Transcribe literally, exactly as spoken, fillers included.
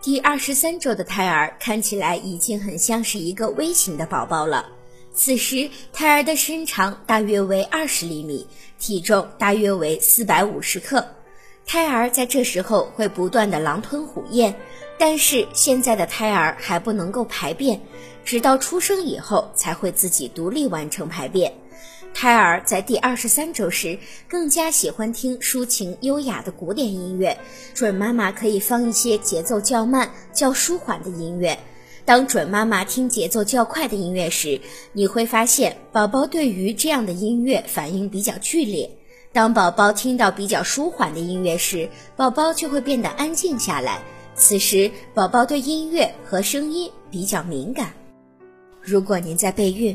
第二十三周的胎儿看起来已经很像是一个微型的宝宝了。此时，胎儿的身长大约为二十厘米，体重大约为四百五十克。胎儿在这时候会不断的狼吞虎咽，但是现在的胎儿还不能够排便，直到出生以后才会自己独立完成排便。胎儿在第二十三周时更加喜欢听抒情优雅的古典音乐，准妈妈可以放一些节奏较慢、较舒缓的音乐。当准妈妈听节奏较快的音乐时，你会发现宝宝对于这样的音乐反应比较剧烈。当宝宝听到比较舒缓的音乐时，宝宝就会变得安静下来。此时，宝宝对音乐和声音比较敏感。如果您在备孕、